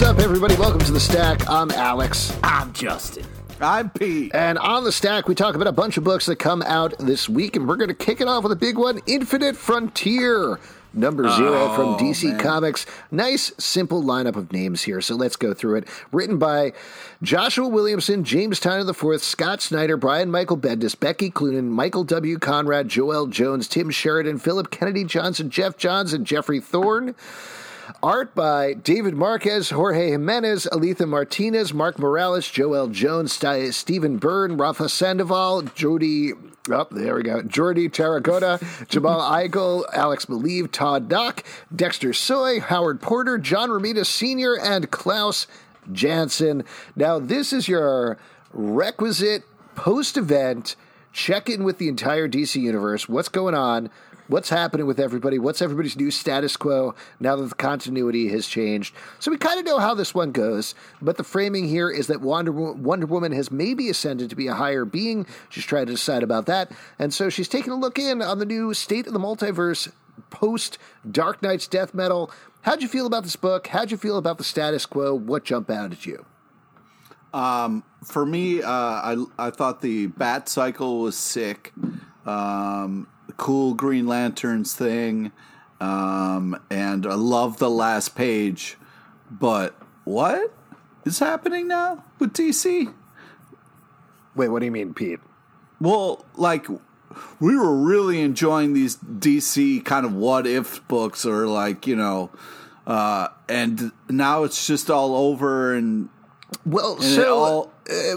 What's up, everybody? Welcome to The Stack. I'm Alex. I'm Justin. I'm Pete. And on The Stack, we talk about a bunch of books that come out this week, and we're going to kick it off with a big one, Infinite Frontier, number 0 from DC Comics. Nice, simple lineup of names here, so let's go through it. Written by Joshua Williamson, James Tynion IV, Scott Snyder, Brian Michael Bendis, Becky Cloonan, Michael W. Conrad, Joelle Jones, Tim Sheridan, Phillip Kennedy Johnson, Geoff Johns, and Geoffrey Thorne. Art by David Marquez, Jorge Jimenez, Alitha Martinez, Mark Morales, Joelle Jones, Stephen Byrne, Rafa Sandoval, Jordi Terragota, Jamal Igle, Alex Maleev, Todd Knock, Dexter Soy, Howard Porter, John Romita Sr., and Klaus Janson. Now, this is your requisite post-event check-in with the entire DC universe. What's going on? What's happening with everybody? What's everybody's new status quo now that the continuity has changed? So we kind of know how this one goes, but the framing here is that Wonder Woman has maybe ascended to be a higher being. She's trying to decide about that. And so she's taking a look in on the new state of the multiverse post Dark Knight's Death Metal. How'd you feel about this book? How'd you feel about the status quo? What jumped out at you? For me, I thought the Bat Cycle was sick. Cool Green Lanterns thing, and I love the last page, but what is happening now with DC? Wait, what do you mean, Pete? Well, like, we were really enjoying these DC kind of what-if books, or like, you know, and now it's just all over and... Well, so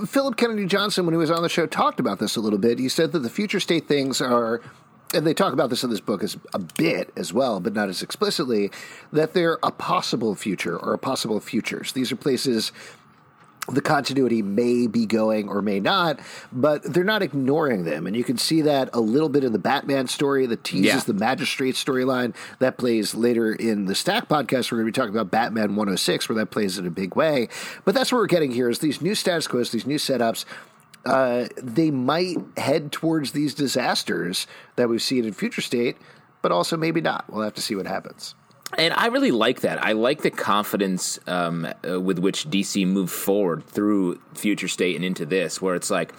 Phillip Kennedy Johnson, when he was on the show, talked about this a little bit. He said that the future state things are... and they talk about this in this book as a bit as well, but not as explicitly, that they're a possible future or a possible futures. These are places the continuity may be going or may not, but they're not ignoring them. And you can see that a little bit in the Batman story that teases the Magistrate storyline that plays later in the Stack podcast. We're going to be talking about Batman 106, where that plays in a big way. But that's what we're getting here is these new status quos, these new setups. They might head towards these disasters that we've seen in Future State, but also maybe not. We'll have to see what happens. And I really like that. I like the confidence with which DC moved forward through Future State and into this, where it's like,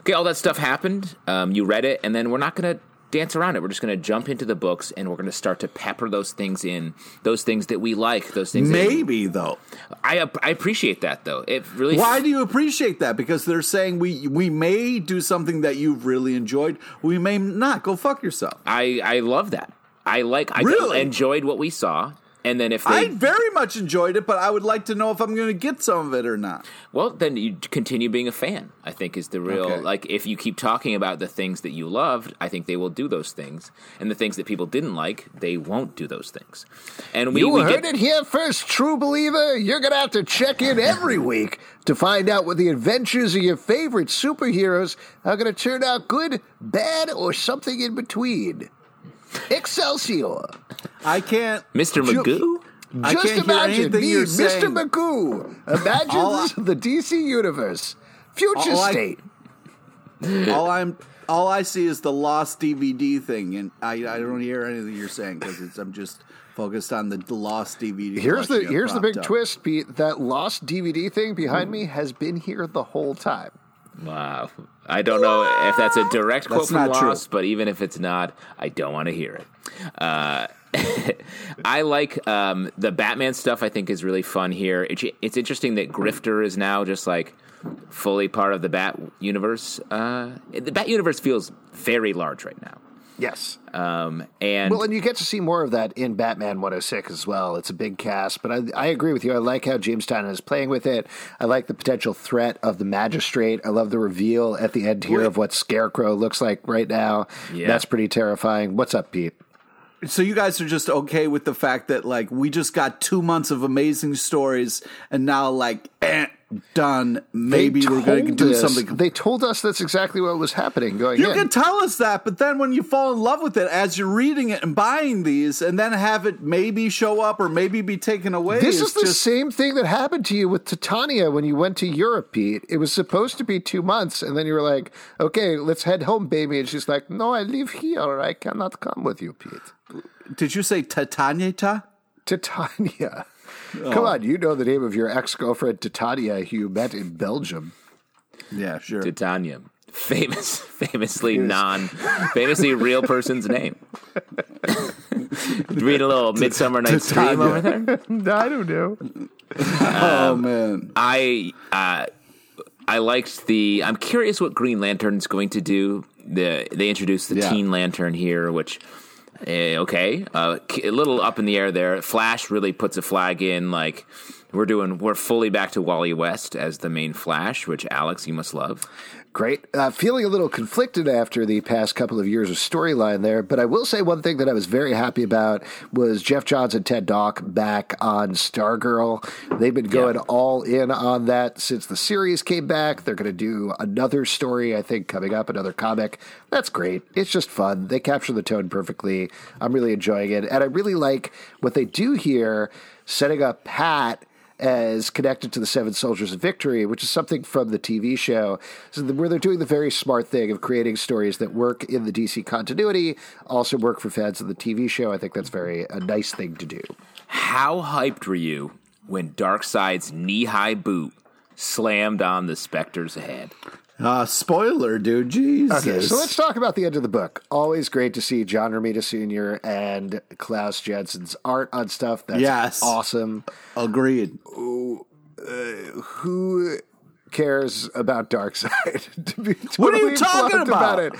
okay, all that stuff happened. You read it, and then we're not going to dance around it. We're just going to jump into the books, and we're going to start to pepper those things in, those things that we like, those things. Maybe though, I appreciate that though. It really. Why do you appreciate that? Because they're saying we may do something that you've really enjoyed. We may not. Go fuck yourself. I love that. I enjoyed what we saw. And then if I very much enjoyed it, but I would like to know if I'm going to get some of it or not. Well, then you continue being a fan, I think, is the real, like, if you keep talking about the things that you loved, I think they will do those things. And the things that people didn't like, they won't do those things. And we heard it here first, true believer. You're going to have to check in every week to find out what the adventures of your favorite superheroes are going to turn out good, bad, or something in between. Excelsior! I can't... Mr. Magoo? Just imagine me, Mr. Magoo, imagines the DC Universe. Future State. All I see is the lost DVD thing, and I don't hear anything you're saying, because I'm just focused on the lost DVD. Here's the big twist, Pete. That lost DVD thing behind me has been here the whole time. Wow. I don't know if that's a direct quote from Lost, but even if it's not, I don't want to hear it. I like the Batman stuff, I think, is really fun here. It's interesting that Grifter is now just like fully part of the Bat universe. The Bat universe feels very large right now. Yes. And you get to see more of that in Batman 106 as well. It's a big cast, but I agree with you. I like how James Tynion is playing with it. I like the potential threat of the Magistrate. I love the reveal at the end here of what Scarecrow looks like right now. Yeah. That's pretty terrifying. What's up, Pete? So you guys are just okay with the fact that, like, we just got 2 months of amazing stories, and now, like, done. Maybe we're going to do something. They told us that's exactly what was happening going in. You can tell us that, but then when you fall in love with it as you're reading it and buying these, and then have it maybe show up or maybe be taken away. This is the same thing that happened to you with Titania when you went to Europe, Pete. It was supposed to be 2 months, and then you were like, okay, let's head home, baby. And she's like, no, I live here. I cannot come with you, Pete. Did you say Titania? Titania. Come on, you know the name of your ex-girlfriend, Titania, who you met in Belgium. Yeah, sure. Titania. Famously famously real person's name. Read a little Midsummer Night's Dream over there. I don't know. Oh, man. I liked the... I'm curious what Green Lantern's going to do. They introduced the Teen Lantern here, which... a little up in the air there. Flash really puts a flag in, like, we're fully back to Wally West as the main Flash, which, Alex, you must love. Great. Feeling a little conflicted after the past couple of years of storyline there, but I will say one thing that I was very happy about was Geoff Johns and Ted Dock back on Stargirl. They've been going all in on that since the series came back. They're going to do another story, I think, coming up, another comic. That's great. It's just fun. They capture the tone perfectly. I'm really enjoying it, and I really like what they do here, setting up Pat as connected to the Seven Soldiers of Victory, which is something from the TV show, where they're doing the very smart thing of creating stories that work in the DC continuity, also work for fans of the TV show. I think that's a nice thing to do. How hyped were you when Darkseid's knee-high boot slammed on the Spectre's head? Spoiler, dude. Jesus. Okay, so let's talk about the end of the book. Always great to see John Romita Sr. and Klaus Jensen's art on stuff. That's awesome. Agreed. Who cares about Darkseid? What are you talking about? It.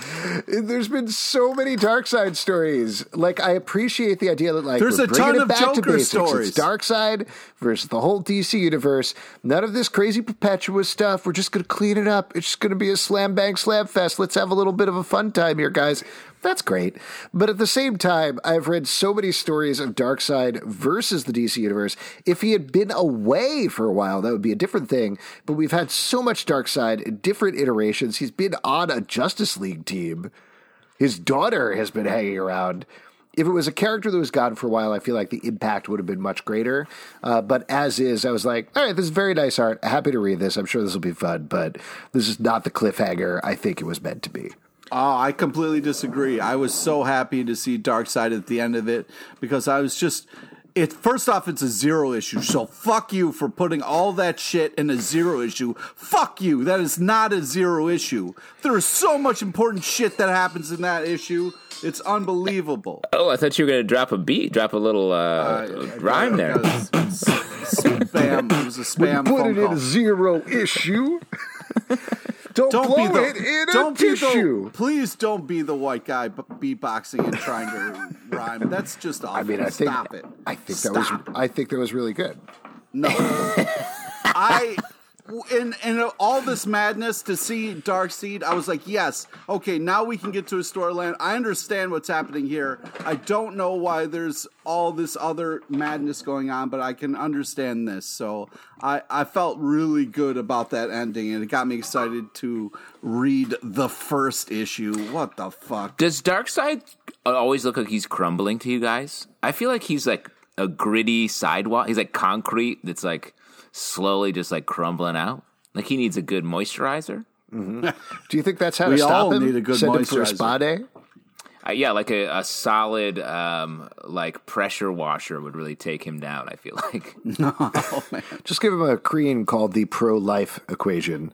There's been so many Darkseid stories. Like, I appreciate the idea that, like, there's a ton of Joker stories. It's Darkseid versus the whole DC universe. None of this crazy Perpetua stuff. We're just going to clean it up. It's just going to be a slam bang slam fest. Let's have a little bit of a fun time here, guys. That's great. But at the same time, I've read so many stories of Darkseid versus the DC universe. If he had been away for a while, that would be a different thing. But we've had so much Darkseid in different iterations. He's been on a Justice League team. His daughter has been hanging around. If it was a character that was gone for a while, I feel like the impact would have been much greater. But as is, I was like, all right, this is very nice art. Happy to read this. I'm sure this will be fun. But this is not the cliffhanger I think it was meant to be. Oh, I completely disagree. I was so happy to see Darkseid at the end of it because I was just... First off, it's a zero issue, so fuck you for putting all that shit in a zero issue. Fuck you. That is not a zero issue. There is so much important shit that happens in that issue. It's unbelievable. Oh, I thought you were going to drop a little rhyme there. It was a spam phone call. We put it in a zero issue. Don't blow it in a tissue. Please don't be the white guy beatboxing and trying to rhyme. That's just awful. I mean, I think that was really good. No. In all this madness to see Darkseid, I was like, yes, okay, now we can get to a storyline. I understand what's happening here. I don't know why there's all this other madness going on, but I can understand this. So I felt really good about that ending, and it got me excited to read the first issue. What the fuck? Does Darkseid always look like he's crumbling to you guys? I feel like he's like a gritty sidewalk. He's like concrete that's like... slowly just like crumbling out. Like he needs a good moisturizer. Mm-hmm. Do you think that's how to stop him? We all need a good moisturizer. Send him for a spa day? Yeah, like a solid like pressure washer would really take him down, I feel like. No, man. Just give him a cream called the pro-life equation.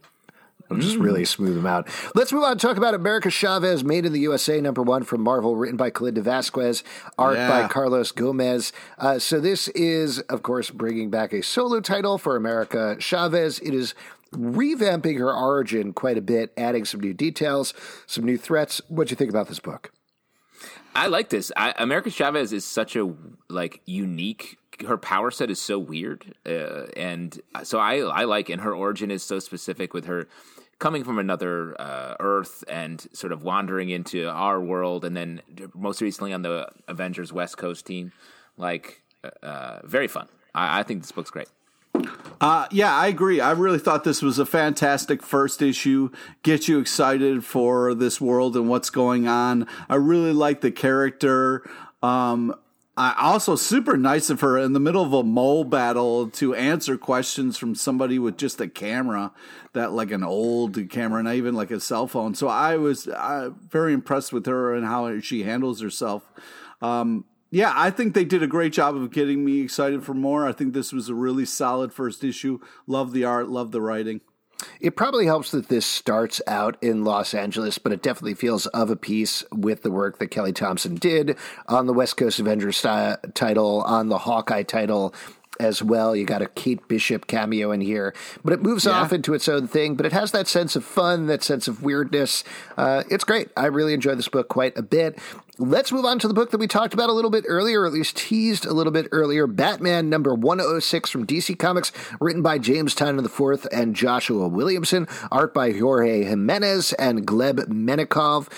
It'll just really smooth them out. Let's move on and talk about America Chavez, Made in the USA, #1 from Marvel, written by Kalinda Vasquez, art by Carlos Gomez. So this is, of course, bringing back a solo title for America Chavez. It is revamping her origin quite a bit, adding some new details, some new threats. What do you think about this book? I like this. America Chavez is such a unique. Her power set is so weird, and so I like. And her origin is so specific with her coming from another Earth and sort of wandering into our world, and then most recently on the Avengers West Coast team. Very fun. I think this book's great. Yeah, I agree. I really thought this was a fantastic first issue. Get you excited for this world and what's going on. I really like the character. Also super nice of her in the middle of a mole battle to answer questions from somebody with just a camera, that like an old camera, not even like a cell phone. So I was very impressed with her and how she handles herself. Yeah, I think they did a great job of getting me excited for more. I think this was a really solid first issue. Love the art, love the writing. It probably helps that this starts out in Los Angeles, but it definitely feels of a piece with the work that Kelly Thompson did on the West Coast Avengers title, on the Hawkeye title as well. You got a Kate Bishop cameo in here, but it moves off into its own thing, but it has that sense of fun, that sense of weirdness. It's great. I really enjoyed this book quite a bit. Let's move on to the book that we talked about a little bit earlier, or at least teased a little bit earlier, Batman number 106 from DC Comics, written by James Tynion IV and Joshua Williamson, art by Jorge Jimenez and Gleb Menikov.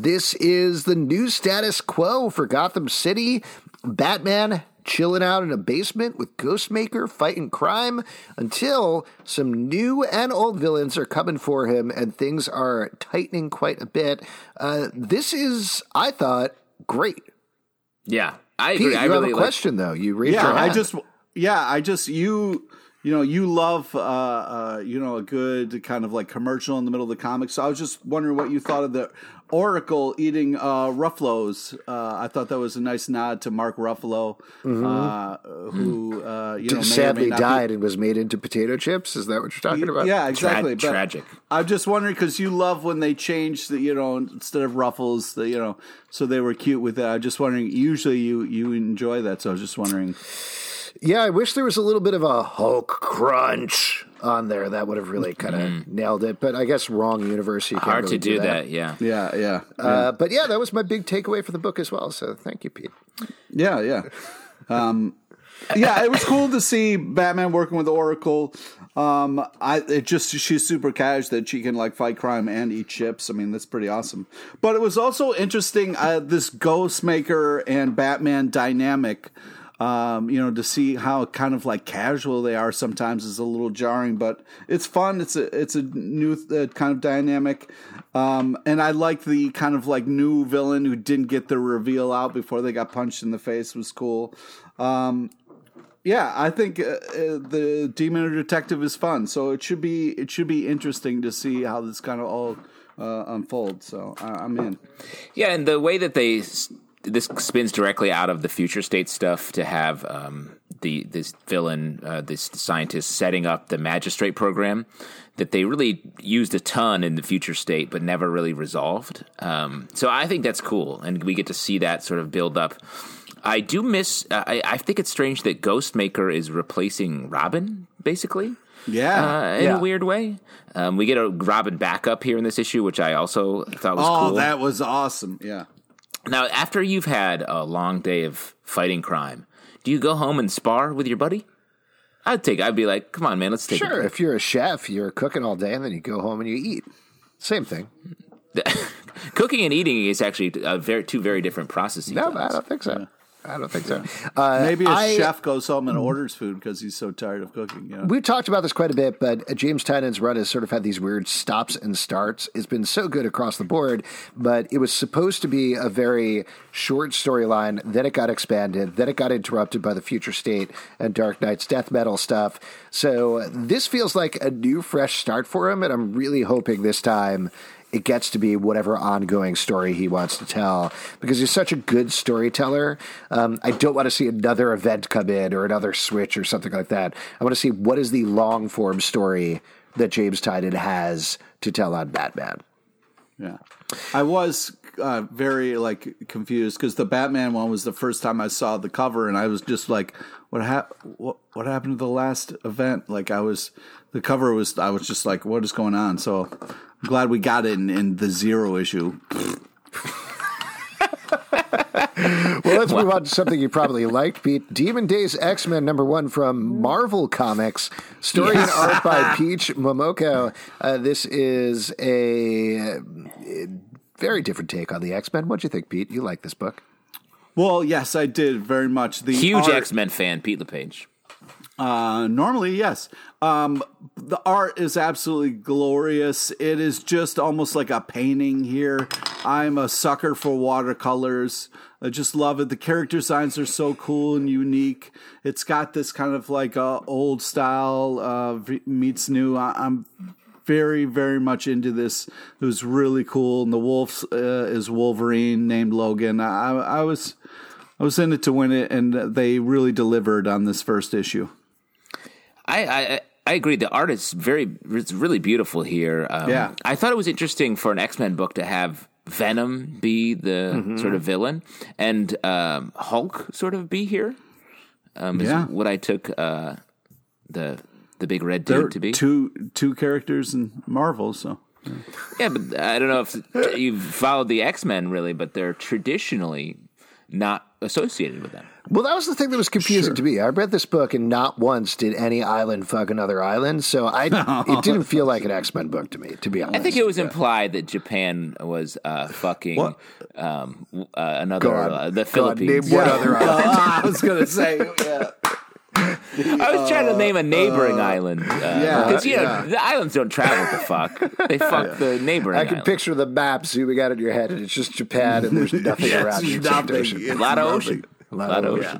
This is the new status quo for Gotham City. Batman chilling out in a basement with Ghostmaker, fighting crime, until some new and old villains are coming for him and things are tightening quite a bit. This is, I thought, great. Yeah, I agree. Pete, I really have a question, though. You raised your hand. You love, a good kind of like commercial in the middle of the comic. So I was just wondering what you thought of the Oracle eating Ruffalo's. I thought that was a nice nod to Mark Ruffalo, who sadly died and was made into potato chips. Is that what you're talking about? Yeah, exactly. Tragic. I'm just wondering because you love when they change the, instead of Ruffles, so they were cute with that. I'm just wondering. Usually you enjoy that, so I was just wondering. Yeah, I wish there was a little bit of a Hulk crunch on there. That would have really kind of nailed it. But I guess wrong universe. You can't hard really to do that. Yeah. But yeah, that was my big takeaway for the book as well. So thank you, Pete. Yeah. Yeah, it was cool to see Batman working with Oracle. She's super cash that she can like fight crime and eat chips. I mean, that's pretty awesome. But it was also interesting this Ghostmaker and Batman dynamic. To see how kind of like casual they are sometimes is a little jarring, but it's fun. It's a new kind of dynamic. And I like the kind of like new villain who didn't get the reveal out before they got punched in the face was cool. I think the Demon Detective is fun. So it should be interesting to see how this kind of all unfolds. So I'm in. Yeah. And the way that this spins directly out of the future state stuff to have this villain, this scientist setting up the magistrate program that they really used a ton in the future state but never really resolved. So I think that's cool, and we get to see that sort of build up. I do miss I think it's strange that Ghostmaker is replacing Robin, basically. In a weird way. We get a Robin backup here in this issue, which I also thought was cool. Oh, that was awesome, yeah. Now, after you've had a long day of fighting crime, do you go home and spar with your buddy? I'd be like, come on, man, let's take it. Sure, if you're a chef, you're cooking all day, and then you go home and you eat. Same thing. Cooking and eating is actually two very different processes. No, I don't think so. Yeah. I don't think so. Maybe a chef goes home and orders food because he's so tired of cooking. You know? We've talked about this quite a bit, but James Tynion's run has sort of had these weird stops and starts. It's been so good across the board, but it was supposed to be a very short storyline. Then it got expanded. Then it got interrupted by the Future State and Dark Knight's death metal stuff. So this feels like a new, fresh start for him, and I'm really hoping this time it gets to be whatever ongoing story he wants to tell, because he's such a good storyteller. I don't want to see another event come in or another switch or something like that. I want to see what is the long-form story that James Tynion has to tell on Batman. Yeah. I was very confused because the Batman one was the first time I saw the cover, and I was just like, what happened to the last event? I was just like, what is going on? So I'm glad we got it in the zero issue. Well, let's move on to something you probably liked, Pete. Demon Days X-Men #1 from Marvel Comics. Story and art by Peach Momoko. This is a very different take on the X-Men. What do you think, Pete? You like this book? Well, yes, I did very much. The huge art... X-Men fan, Pete LePage. Normally, yes. The art is absolutely glorious. It is just almost like a painting here. I'm a sucker for watercolors. I just love it. The character designs are so cool and unique. It's got this kind of like old style meets new. I'm very, very much into this. It was really cool. And the wolf is Wolverine named Logan. I was I was in it to win it, and they really delivered on this first issue. I agree. The art is it's really beautiful here. Yeah. I thought it was interesting for an X-Men book to have Venom be the sort of villain and Hulk sort of be here. Is what I took the big red dude to be. Two characters in Marvel, so. Yeah, but I don't know if you've followed the X-Men really, but they're traditionally not associated with them. Well, that was the thing that was confusing to me. I read this book and not once did any island fuck another island, so it didn't feel like an X-Men book to me, to be honest. I think it was implied that Japan was fucking another the Philippines. Name one other island. I was going to say, I was trying to name a neighboring island. Because, the islands don't travel to fuck. They fuck the neighboring island. I can picture the maps you got in your head, and it's just Japan, and there's nothing around you. A lot of ocean. Yeah.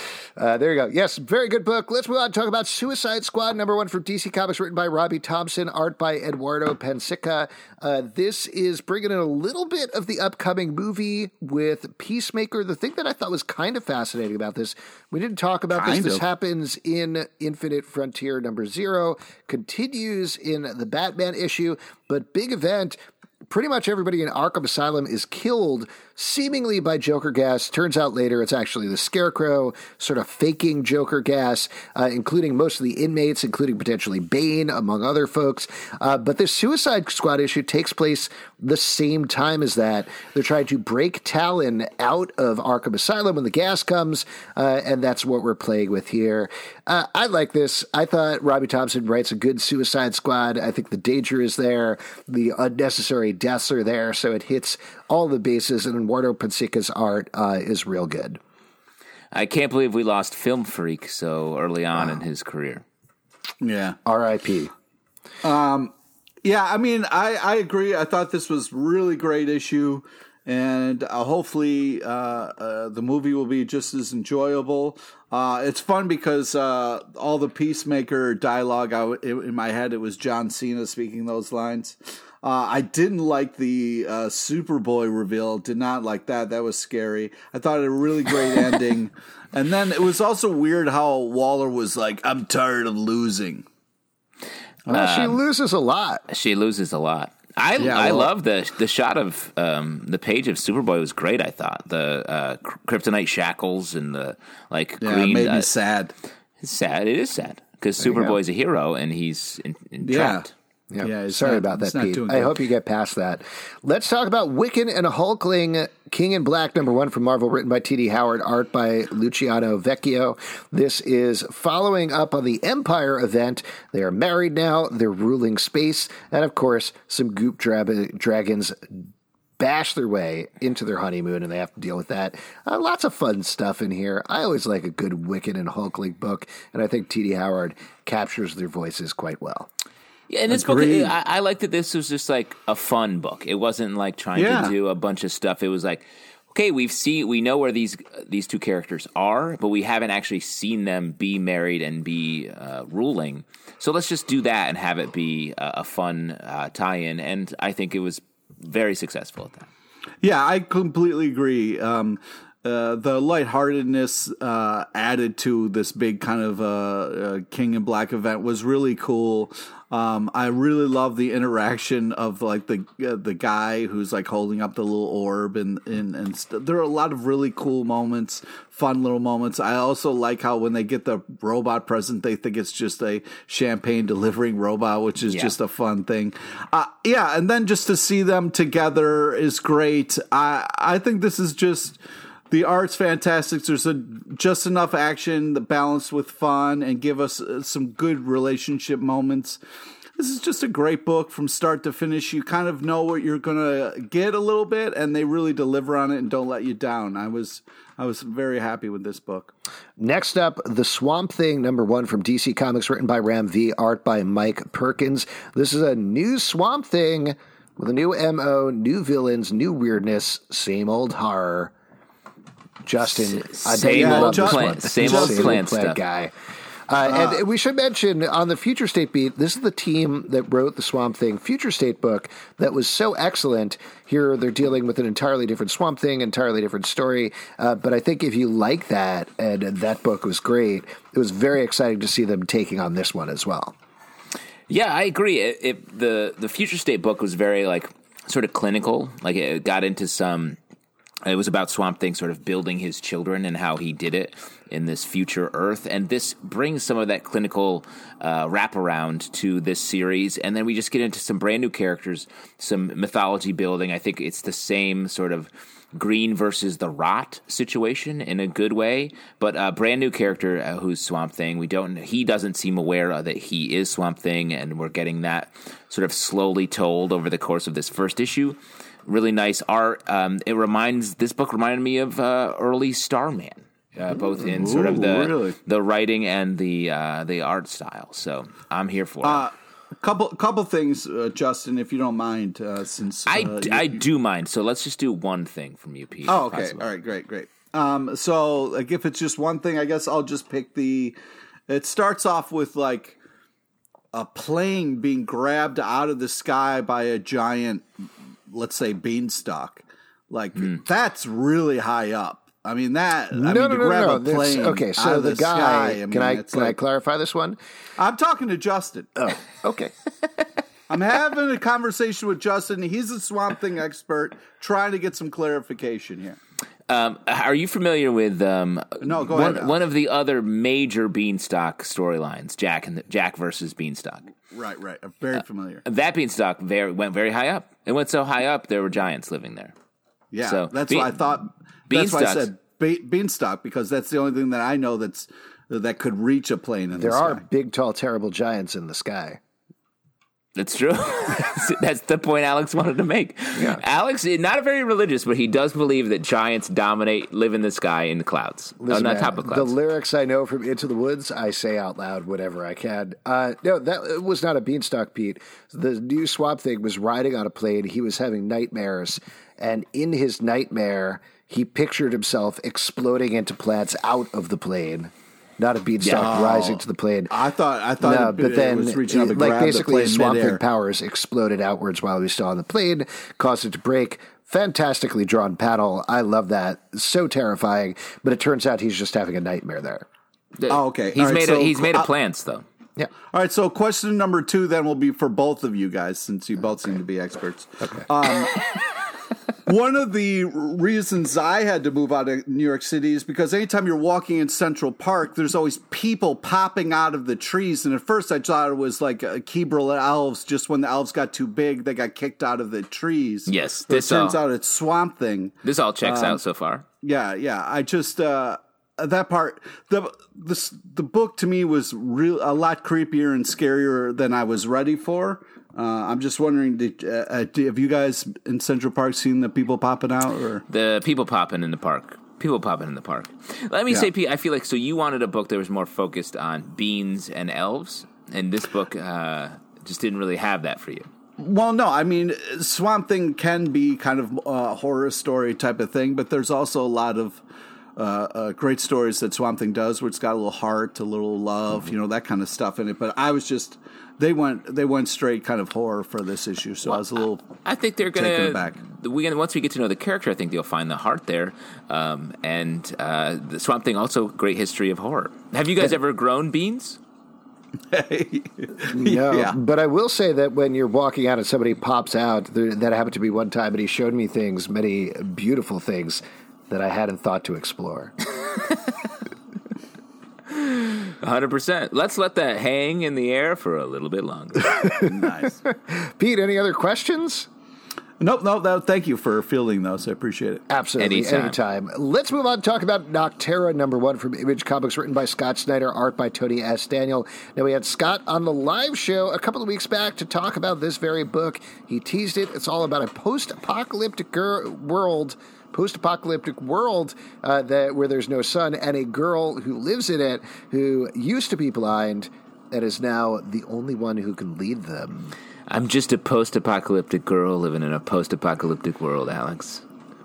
Right. There you go. Yes, very good book. Let's move on and talk about Suicide Squad, number 1 from DC Comics, written by Robbie Thompson, art by Eduardo Pansica. This is bringing in a little bit of the upcoming movie with Peacemaker. The thing that I thought was kind of fascinating about this, we didn't talk about this. This happens in Infinite Frontier number 0, continues in the Batman issue, but big event. Pretty much everybody in Arkham Asylum is killed, seemingly by Joker gas. Turns out later it's actually the Scarecrow sort of faking Joker gas, including most of the inmates, including potentially Bane, among other folks. But this Suicide Squad issue takes place the same time as that. They're trying to break Talon out of Arkham Asylum when the gas comes, and that's what we're playing with here. I like this. I thought Robbie Thompson writes a good Suicide Squad. I think the danger is there. The unnecessary deaths are there, so it hits all the bases, and Eduardo Pansica's art is real good. I can't believe we lost Film Freak so early on in his career. Yeah. R.I.P. I mean, I agree. I thought this was really great issue, and hopefully the movie will be just as enjoyable. It's fun because all the Peacemaker dialogue, in my head, it was John Cena speaking those lines. I didn't like the Superboy reveal. Did not like that. That was scary. I thought it a really great ending. And then it was also weird how Waller was like, I'm tired of losing. She loses a lot. I love the shot of the page of Superboy was great, I thought. The kryptonite shackles and the green. It made me sad. It's sad. It is sad because Superboy's a hero and he's trapped. Yep. Yeah, sorry about that, Pete. I hope you get past that. Let's talk about Wiccan and Hulkling, King in Black, number 1 from Marvel, written by Tini Howard, art by Luciano Vecchio. This is following up on the Empire event. They are married now. They're ruling space. And, of course, some goop dragons bash their way into their honeymoon, and they have to deal with that. Lots of fun stuff in here. I always like a good Wiccan and Hulkling book, and I think Tini Howard captures their voices quite well. Yeah, and this book, I liked that this was just like a fun book. It wasn't like trying to do a bunch of stuff. It was like, okay, we know where these two characters are, but we haven't actually seen them be married and be ruling. So let's just do that and have it be a fun tie-in. And I think it was very successful at that. Yeah, I completely agree. The lightheartedness added to this big kind of King in Black event was really cool. I really love the interaction of the guy who's holding up the little orb and there are a lot of really cool moments, fun little moments. I also like how when they get the robot present, they think it's just a champagne delivering robot, which is just a fun thing. And then just to see them together is great. I think this is just. The art's fantastic. There's just enough action balanced with fun and give us some good relationship moments. This is just a great book from start to finish. You kind of know what you're going to get a little bit, and they really deliver on it and don't let you down. I was very happy with this book. Next up, The Swamp Thing, number 1 from DC Comics, written by Ram V, art by Mike Perkins. This is a new Swamp Thing with a new MO, new villains, new weirdness, same old horror. Justin, same old plant guy. And we should mention on the Future State beat, this is the team that wrote the Swamp Thing Future State book that was so excellent. Here they're dealing with an entirely different Swamp Thing, entirely different story. But I think if you like that, and that book was great, it was very exciting to see them taking on this one as well. Yeah, I agree. The Future State book was very like sort of clinical. Like it got into some. It was about Swamp Thing sort of building his children and how he did it in this future Earth. And this brings some of that clinical wraparound to this series. And then we just get into some brand new characters, some mythology building. I think it's the same sort of green versus the rot situation in a good way, but a brand new character who's Swamp Thing. He doesn't seem aware that he is Swamp Thing, and we're getting that sort of slowly told over the course of this first issue. Really nice art. This book reminded me of early Starman, both in sort of the writing and the art style. So I'm here for it. Couple things, Justin, if you don't mind, since I do mind. So let's just do one thing from you, Pete. Oh, okay. Possible. All right. Great. So like, if it's just one thing, I guess I'll just pick it starts off with like a plane being grabbed out of the sky by a giant, let's say, beanstalk. Like that's really high up. I mean that. No. Plane okay, so the guy. I mean, can I clarify this one? I'm talking to Justin. Oh, okay. I'm having a conversation with Justin. He's a Swamp Thing expert, trying to get some clarification here. Are you familiar with go ahead. One of the other major Beanstalk storylines, Jack versus Beanstalk? Right. I'm very familiar. That Beanstalk went very high up. It went so high up there were giants living there. Yeah, so, that's what I thought. That's why I said beanstalk, because that's the only thing that I know that could reach a plane in the sky. There are big, tall, terrible giants in the sky. That's true. That's the point Alex wanted to make. Yeah. Alex is not very religious, but he does believe that giants dominate, live in the sky, in the clouds. Listen, on top of clouds. The lyrics I know from Into the Woods, I say out loud whatever I can. No, that was not a beanstalk, Pete. The new Swamp Thing was riding on a plane. He was having nightmares, and in his nightmare, he pictured himself exploding into plants out of the plane. Not a beanstalk rising to the plane. I thought. No, but then, it was reaching out to grab basically, the Swamp Thing powers exploded outwards while we saw on the plane, caused it to break. Fantastically drawn panel. I love that. So terrifying. But it turns out he's just having a nightmare there. Oh, okay. He's made of plants, though. Yeah. All right. So question number 2 then will be for both of you guys, since you both seem to be experts. Okay. One of the reasons I had to move out of New York City is because anytime you're walking in Central Park, there's always people popping out of the trees. And at first I thought it was like Keebrel elves. Just when the elves got too big, they got kicked out of the trees. Yes. It turns out it's Swamp Thing. This all checks out so far. Yeah. I just... that part, the book to me was a lot creepier and scarier than I was ready for. I'm just wondering, have you guys in Central Park seen the people popping out? Or the people popping in the park. Let me say, Pete, I feel like, so you wanted a book that was more focused on beans and elves, and this book just didn't really have that for you. Well, no, I mean, Swamp Thing can be kind of a horror story type of thing, but there's also a lot of great stories that Swamp Thing does, where it's got a little heart, a little love, you know, that kind of stuff in it. But I was just, they went straight kind of horror for this issue, so I was a little. I think they're going to back. Once we get to know the character, I think they'll find the heart there. And the Swamp Thing also great history of horror. Have you guys ever grown beans? No, but I will say that when you're walking out and somebody pops out, that happened to me one time, and he showed me things, many beautiful things that I hadn't thought to explore. 100%. Let's let that hang in the air for a little bit longer. Nice. Pete, any other questions? Nope. Thank you for fielding those. I appreciate it. Absolutely. Anytime. Let's move on and talk about Noctera number 1 from Image Comics, written by Scott Snyder, art by Tony S. Daniel. Now, we had Scott on the live show a couple of weeks back to talk about this very book. He teased it. It's all about a post-apocalyptic world where there's no sun, and a girl who lives in it who used to be blind and is now the only one who can lead them. I'm just a post-apocalyptic girl living in a post-apocalyptic world, Alex.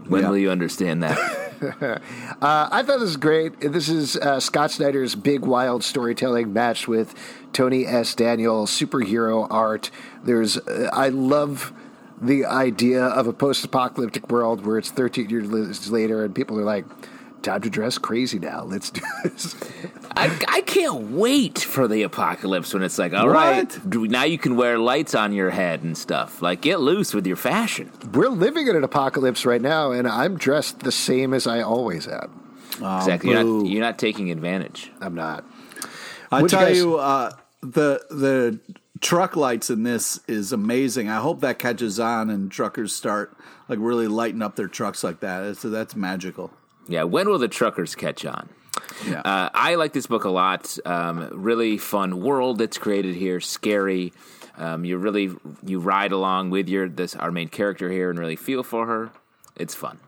When will you understand that? I thought this was great. This is Scott Snyder's big, wild storytelling matched with Tony S. Daniel superhero art. I love the idea of a post-apocalyptic world where it's 13 years later and people are like, time to dress crazy now. Let's do this. I can't wait for the apocalypse when it's like, all right, now you can wear lights on your head and stuff. Like, get loose with your fashion. We're living in an apocalypse right now, and I'm dressed the same as I always am. Oh, exactly. You're not taking advantage. I'm not. I tell you, the truck lights in this is amazing. I hope that catches on and truckers start like really lighting up their trucks like that. So that's magical. Yeah, when will the truckers catch on? Yeah. I like this book a lot. Really fun world that's created here. Scary. You ride along with our main character here and really feel for her. It's fun.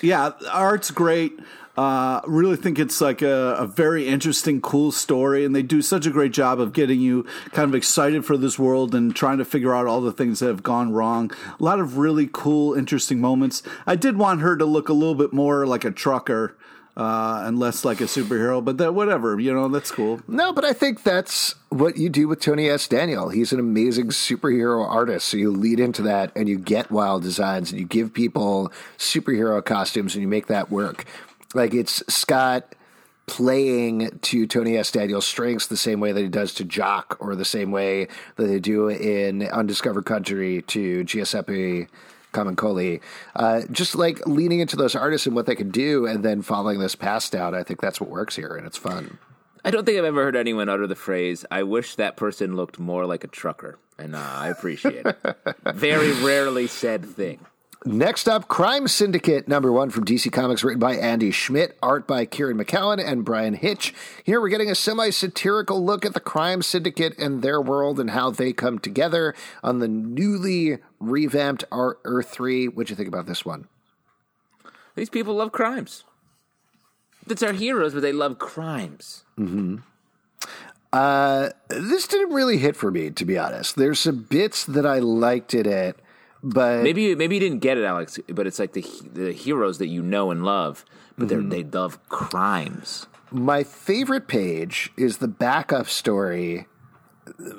Yeah, art's great. Really think it's like a very interesting, cool story, and they do such a great job of getting you kind of excited for this world and trying to figure out all the things that have gone wrong. A lot of really cool, interesting moments. I did want her to look a little bit more like a trucker and less like a superhero, but that, whatever, that's cool. No, but I think that's what you do with Tony S. Daniel. He's an amazing superhero artist, so you lead into that and you get wild designs and you give people superhero costumes and you make that work. Like, it's Scott playing to Tony S. Daniel's strengths the same way that he does to Jock, or the same way that they do in Undiscovered Country to Giuseppe Camuncoli. Just like leaning into those artists and what they can do and then following this pass down. I think that's what works here, and it's fun. I don't think I've ever heard anyone utter the phrase, I wish that person looked more like a trucker. And I appreciate it. Very rarely said thing. Next up, Crime Syndicate, #1 from DC Comics, written by Andy Schmidt, art by Kieran McCowan and Brian Hitch. Here we're getting a semi-satirical look at the Crime Syndicate and their world and how they come together on the newly revamped Earth 3. What'd you think about this one? These people love crimes. It's our heroes, but they love crimes. Mm-hmm. This didn't really hit for me, to be honest. There's some bits that I liked in it. But maybe you didn't get it, Alex. But it's like the heroes that you know and love, but they love crimes. My favorite page is the backup story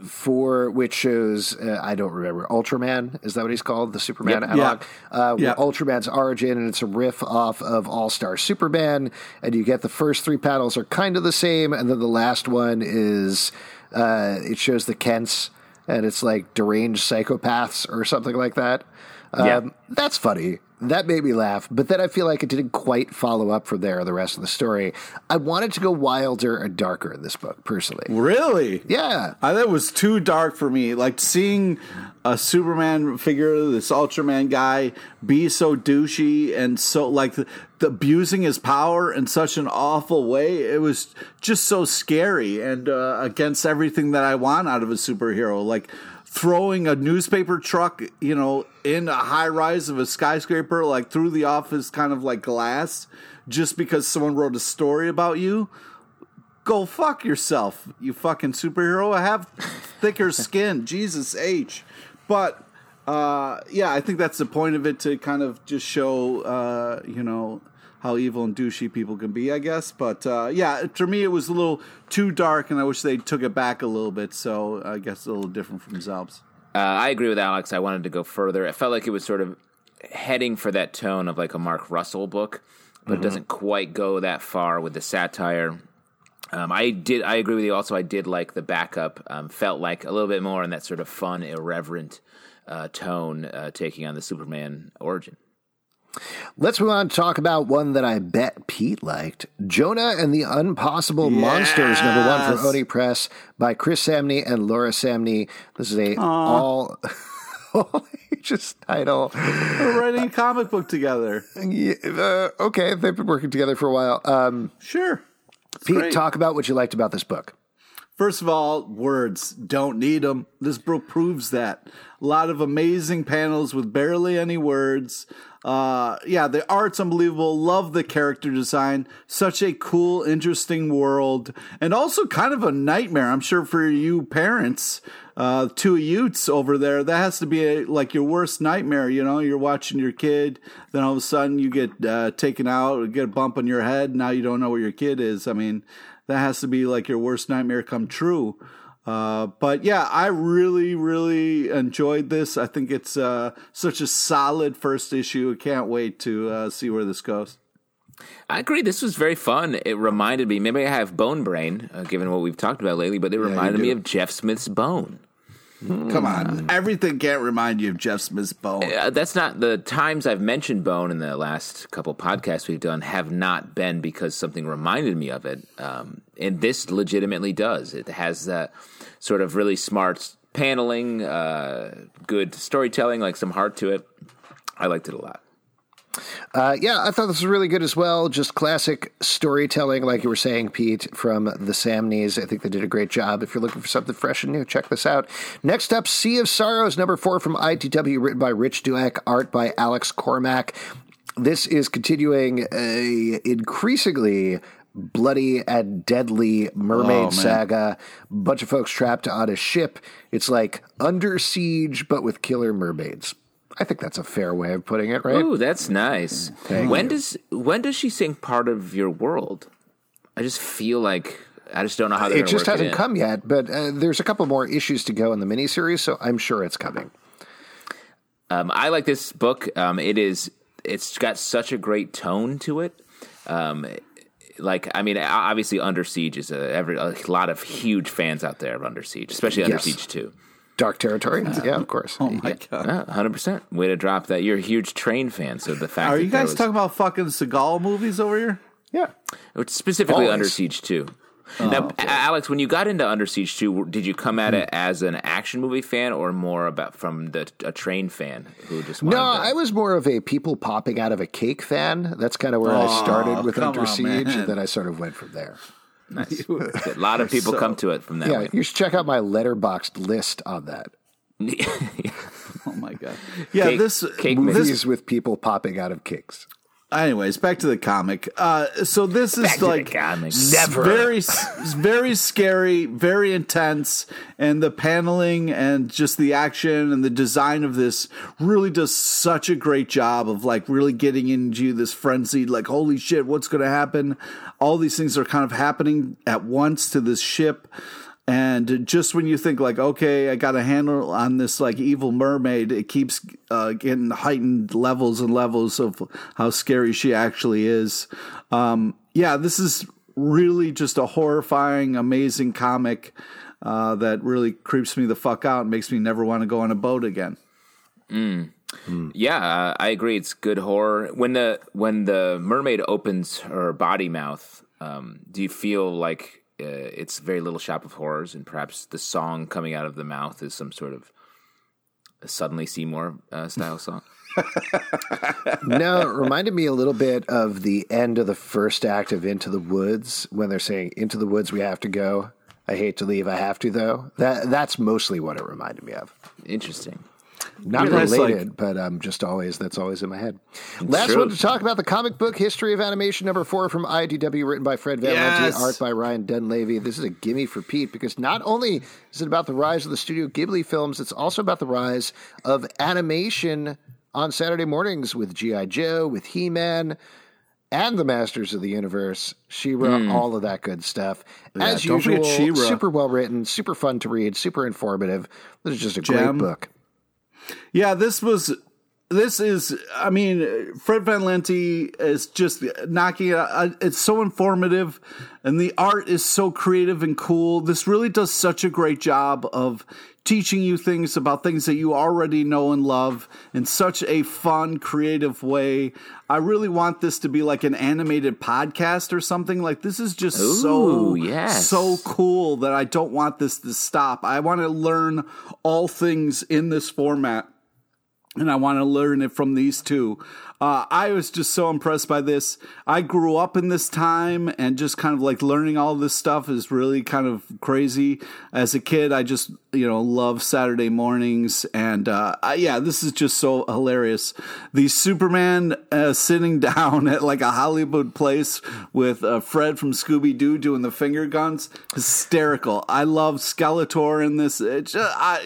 for which shows I don't remember, Ultraman. Is that what he's called? The Superman analog. Ultraman's origin, and it's a riff off of All Star Superman. And you get the first three panels are kind of the same, and then the last one is it shows the Kents. And it's like deranged psychopaths or something like that. That's funny. That made me laugh. But then I feel like it didn't quite follow up from there, the rest of the story. I wanted to go wilder and darker in this book, personally. Really? Yeah. That was too dark for me. Like, seeing a Superman figure, this Ultraman guy, be so douchey and so, like, abusing his power in such an awful way. It was just so scary and against everything that I want out of a superhero. Like, throwing a newspaper truck, in a high rise of a skyscraper, like through the office kind of like glass, just because someone wrote a story about you. Go fuck yourself, you fucking superhero. I have thicker skin, Jesus H. But I think that's the point of it, to kind of just show, how evil and douchey people can be, I guess. But, for me, it was a little too dark, and I wish they took it back a little bit. So I guess a little different from Zalb's. I agree with Alex. I wanted to go further. I felt like it was sort of heading for that tone of like a Mark Russell book, but it doesn't quite go that far with the satire. I agree with you also. I did like the backup. Felt like a little bit more in that sort of fun, irreverent tone, taking on the Superman origin. Let's move on to talk about one that I bet Pete liked. Jonah and the Unpossible Monsters, #1 from Oni Press by Chris Samney and Laura Samney. This is an all ages title. We're writing a comic book together. Okay, they've been working together for a while. Sure. It's Pete, great. Talk about what you liked about this book. First of all, words, don't need them. This book proves that. A lot of amazing panels with barely any words. Yeah, the art's unbelievable. Love the character design. Such a cool, interesting world. And also kind of a nightmare, I'm sure, for you parents, two Utes over there. That has to be like your worst nightmare, you know? You're watching your kid, then all of a sudden you get taken out, get a bump on your head, now you don't know where your kid is. I mean, that has to be like your worst nightmare come true. But yeah, I really, really enjoyed this. I think it's such a solid first issue. I can't wait to see where this goes. I agree. This was very fun. It reminded me, maybe I have bone brain, given what we've talked about lately, but it reminded me of Jeff Smith's Bone. Come on. Everything can't remind you of Jeff Smith's Bone. That's not the times I've mentioned Bone in the last couple podcasts we've done have not been because something reminded me of it. And this legitimately does. It has that sort of really smart paneling, good storytelling, like some heart to it. I liked it a lot. Yeah, I thought this was really good as well. Just classic storytelling, like you were saying, Pete, from the Samneys. I think they did a great job. If you're looking for something fresh and new, check this out. Next up, Sea of Sorrows, number 4 from IDW, written by Rich Dueck, art by Alex Cormack. This is continuing a increasingly bloody and deadly mermaid saga. Bunch of folks trapped on a ship. It's like Under Siege, but with killer mermaids. I think that's a fair way of putting it, right? Ooh, that's nice. When does she sing Part of Your World? I just feel like I just don't know how they're going to work it. It just hasn't come yet, but there's a couple more issues to go in the miniseries, so I'm sure it's coming. I like this book. It's got such a great tone to it. Obviously, Under Siege is a lot of huge fans out there of Under Siege, especially Under Siege 2. Dark territory? Yeah, of course. Oh, my God. 100%. Way to drop that. You're a huge train fan, so the fact that you guys talking about fucking Seagal movies over here? Yeah. Specifically Under Siege 2. Alex, when you got into Under Siege 2, did you come at it as an action movie fan or more from a train fan who just wanted I was more of a people popping out of a cake fan. That's kind of where I started with Under Siege, and then I sort of went from there. Nice. A lot of people come to it from that way. You should check out my Letterboxd list on that. Oh, my God. Yeah, cake movies with people popping out of cakes. Anyways, back to the comic. So this is very, very scary, very intense, and the paneling and just the action and the design of this really does such a great job of like really getting into this frenzied, like, holy shit, what's going to happen? All these things are kind of happening at once to this ship. And just when you think like, okay, I got a handle on this like evil mermaid, it keeps getting heightened levels and levels of how scary she actually is. This is really just a horrifying, amazing comic that really creeps me the fuck out and makes me never want to go on a boat again. Yeah, I agree. It's good horror. When the mermaid opens her body mouth, do you feel like... it's very Little Shop of Horrors, and perhaps the song coming out of the mouth is some sort of Suddenly Seymour style song. No, it reminded me a little bit of the end of the first act of Into the Woods when they're saying, "Into the woods we have to go. I hate to leave, I have to though." That's mostly what it reminded me of. Interesting. Not related, but that's always in my head. Last one to talk about, the comic book History of Animation number 4 from IDW, written by Fred Van Lente, art by Ryan Dunleavy. This is a gimme for Pete because not only is it about the rise of the Studio Ghibli films, it's also about the rise of animation on Saturday mornings with G.I. Joe, with He-Man, and the Masters of the Universe, She-Ra, all of that good stuff. As usual, super well written, super fun to read, super informative. This is just a great book. Yeah, Fred Van Lente is just knocking it out. It's so informative, and the art is so creative and cool. This really does such a great job of teaching you things about things that you already know and love in such a fun, creative way. I really want this to be like an animated podcast or something. Like, this is just so cool that I don't want this to stop. I want to learn all things in this format, and I want to learn it from these two. I was just so impressed by this. I grew up in this time, and just kind of like learning all this stuff is really kind of crazy. As a kid, I just, you know, love Saturday mornings, and yeah, this is just so hilarious. The Superman sitting down at like a Hollywood place with Fred from Scooby-Doo doing the finger guns, hysterical. I love Skeletor in this.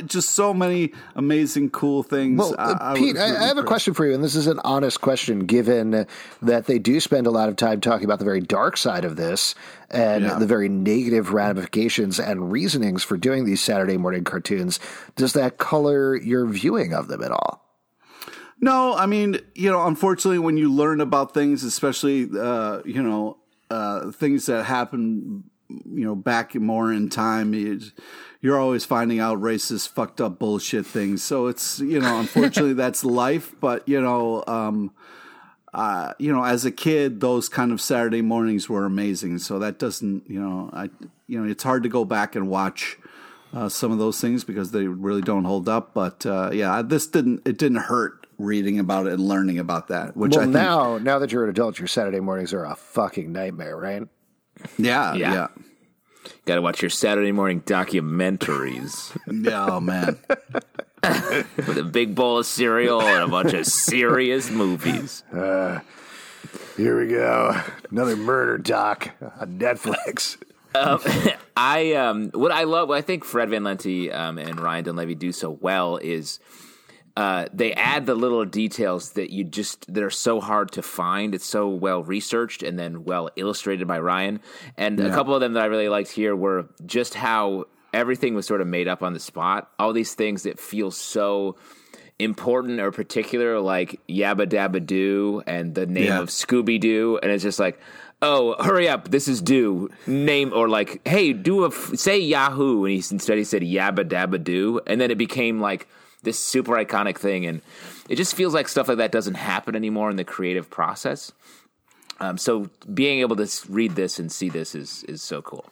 Just so many amazing, cool things. Well, Pete, I have a question for you, and this is an honest question, given that they do spend a lot of time talking about the very dark side of this and the very negative ramifications and reasonings for doing these Saturday morning cartoons. Does that color your viewing of them at all? No, I mean, you know, unfortunately, when you learn about things, especially, you know, things that happen, you know, back more in time, you're always finding out racist, fucked up bullshit things. So it's, you know, unfortunately, that's life. But, you know, as a kid, those kind of Saturday mornings were amazing. So that doesn't, you know, it's hard to go back and watch some of those things because they really don't hold up. But yeah, it didn't hurt reading about it and learning about that. Which now that you're an adult, your Saturday mornings are a fucking nightmare, right? Yeah. Got to watch your Saturday morning documentaries. Oh, man. With a big bowl of cereal and a bunch of serious movies. Here we go. Another murder doc on Netflix. What I think Fred Van Lente and Ryan Dunleavy do so well is they add the little details that are so hard to find. It's so well researched and then well illustrated by Ryan. And a couple of them that I really liked here were just how everything was sort of made up on the spot. All these things that feel so important or particular, like Yabba Dabba Doo and the name of Scooby-Doo. And it's just like, oh, hurry up, this is Doo. Name, or like, hey, say Yahoo. And instead he said Yabba Dabba Doo. And then it became like this super iconic thing, and it just feels like stuff like that doesn't happen anymore in the creative process. So being able to read this and see this is so cool.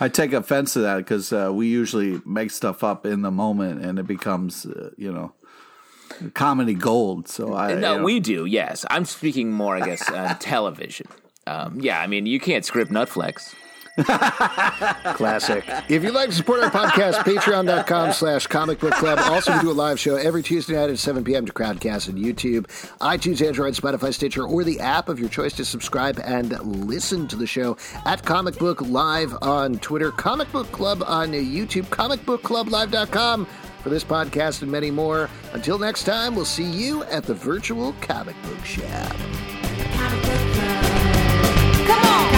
I take offense to that because we usually make stuff up in the moment, and it becomes, you know, comedy gold. So we do, yes. I'm speaking more, I guess, on television. Yeah, I mean, you can't script Nutflex. Classic. If you'd like to support our podcast, patreon.com/comicbookclub. Also, we do a live show every Tuesday night at 7 p.m. to Crowdcast on YouTube, iTunes, Android, Spotify, Stitcher, or the app of your choice to subscribe and listen to the show. At Comic Book Live on Twitter, Comic Book Club on YouTube, comicbookclublive.com for this podcast and many more. Until next time, we'll see you at the virtual comic book shop. Comic book club. Come on!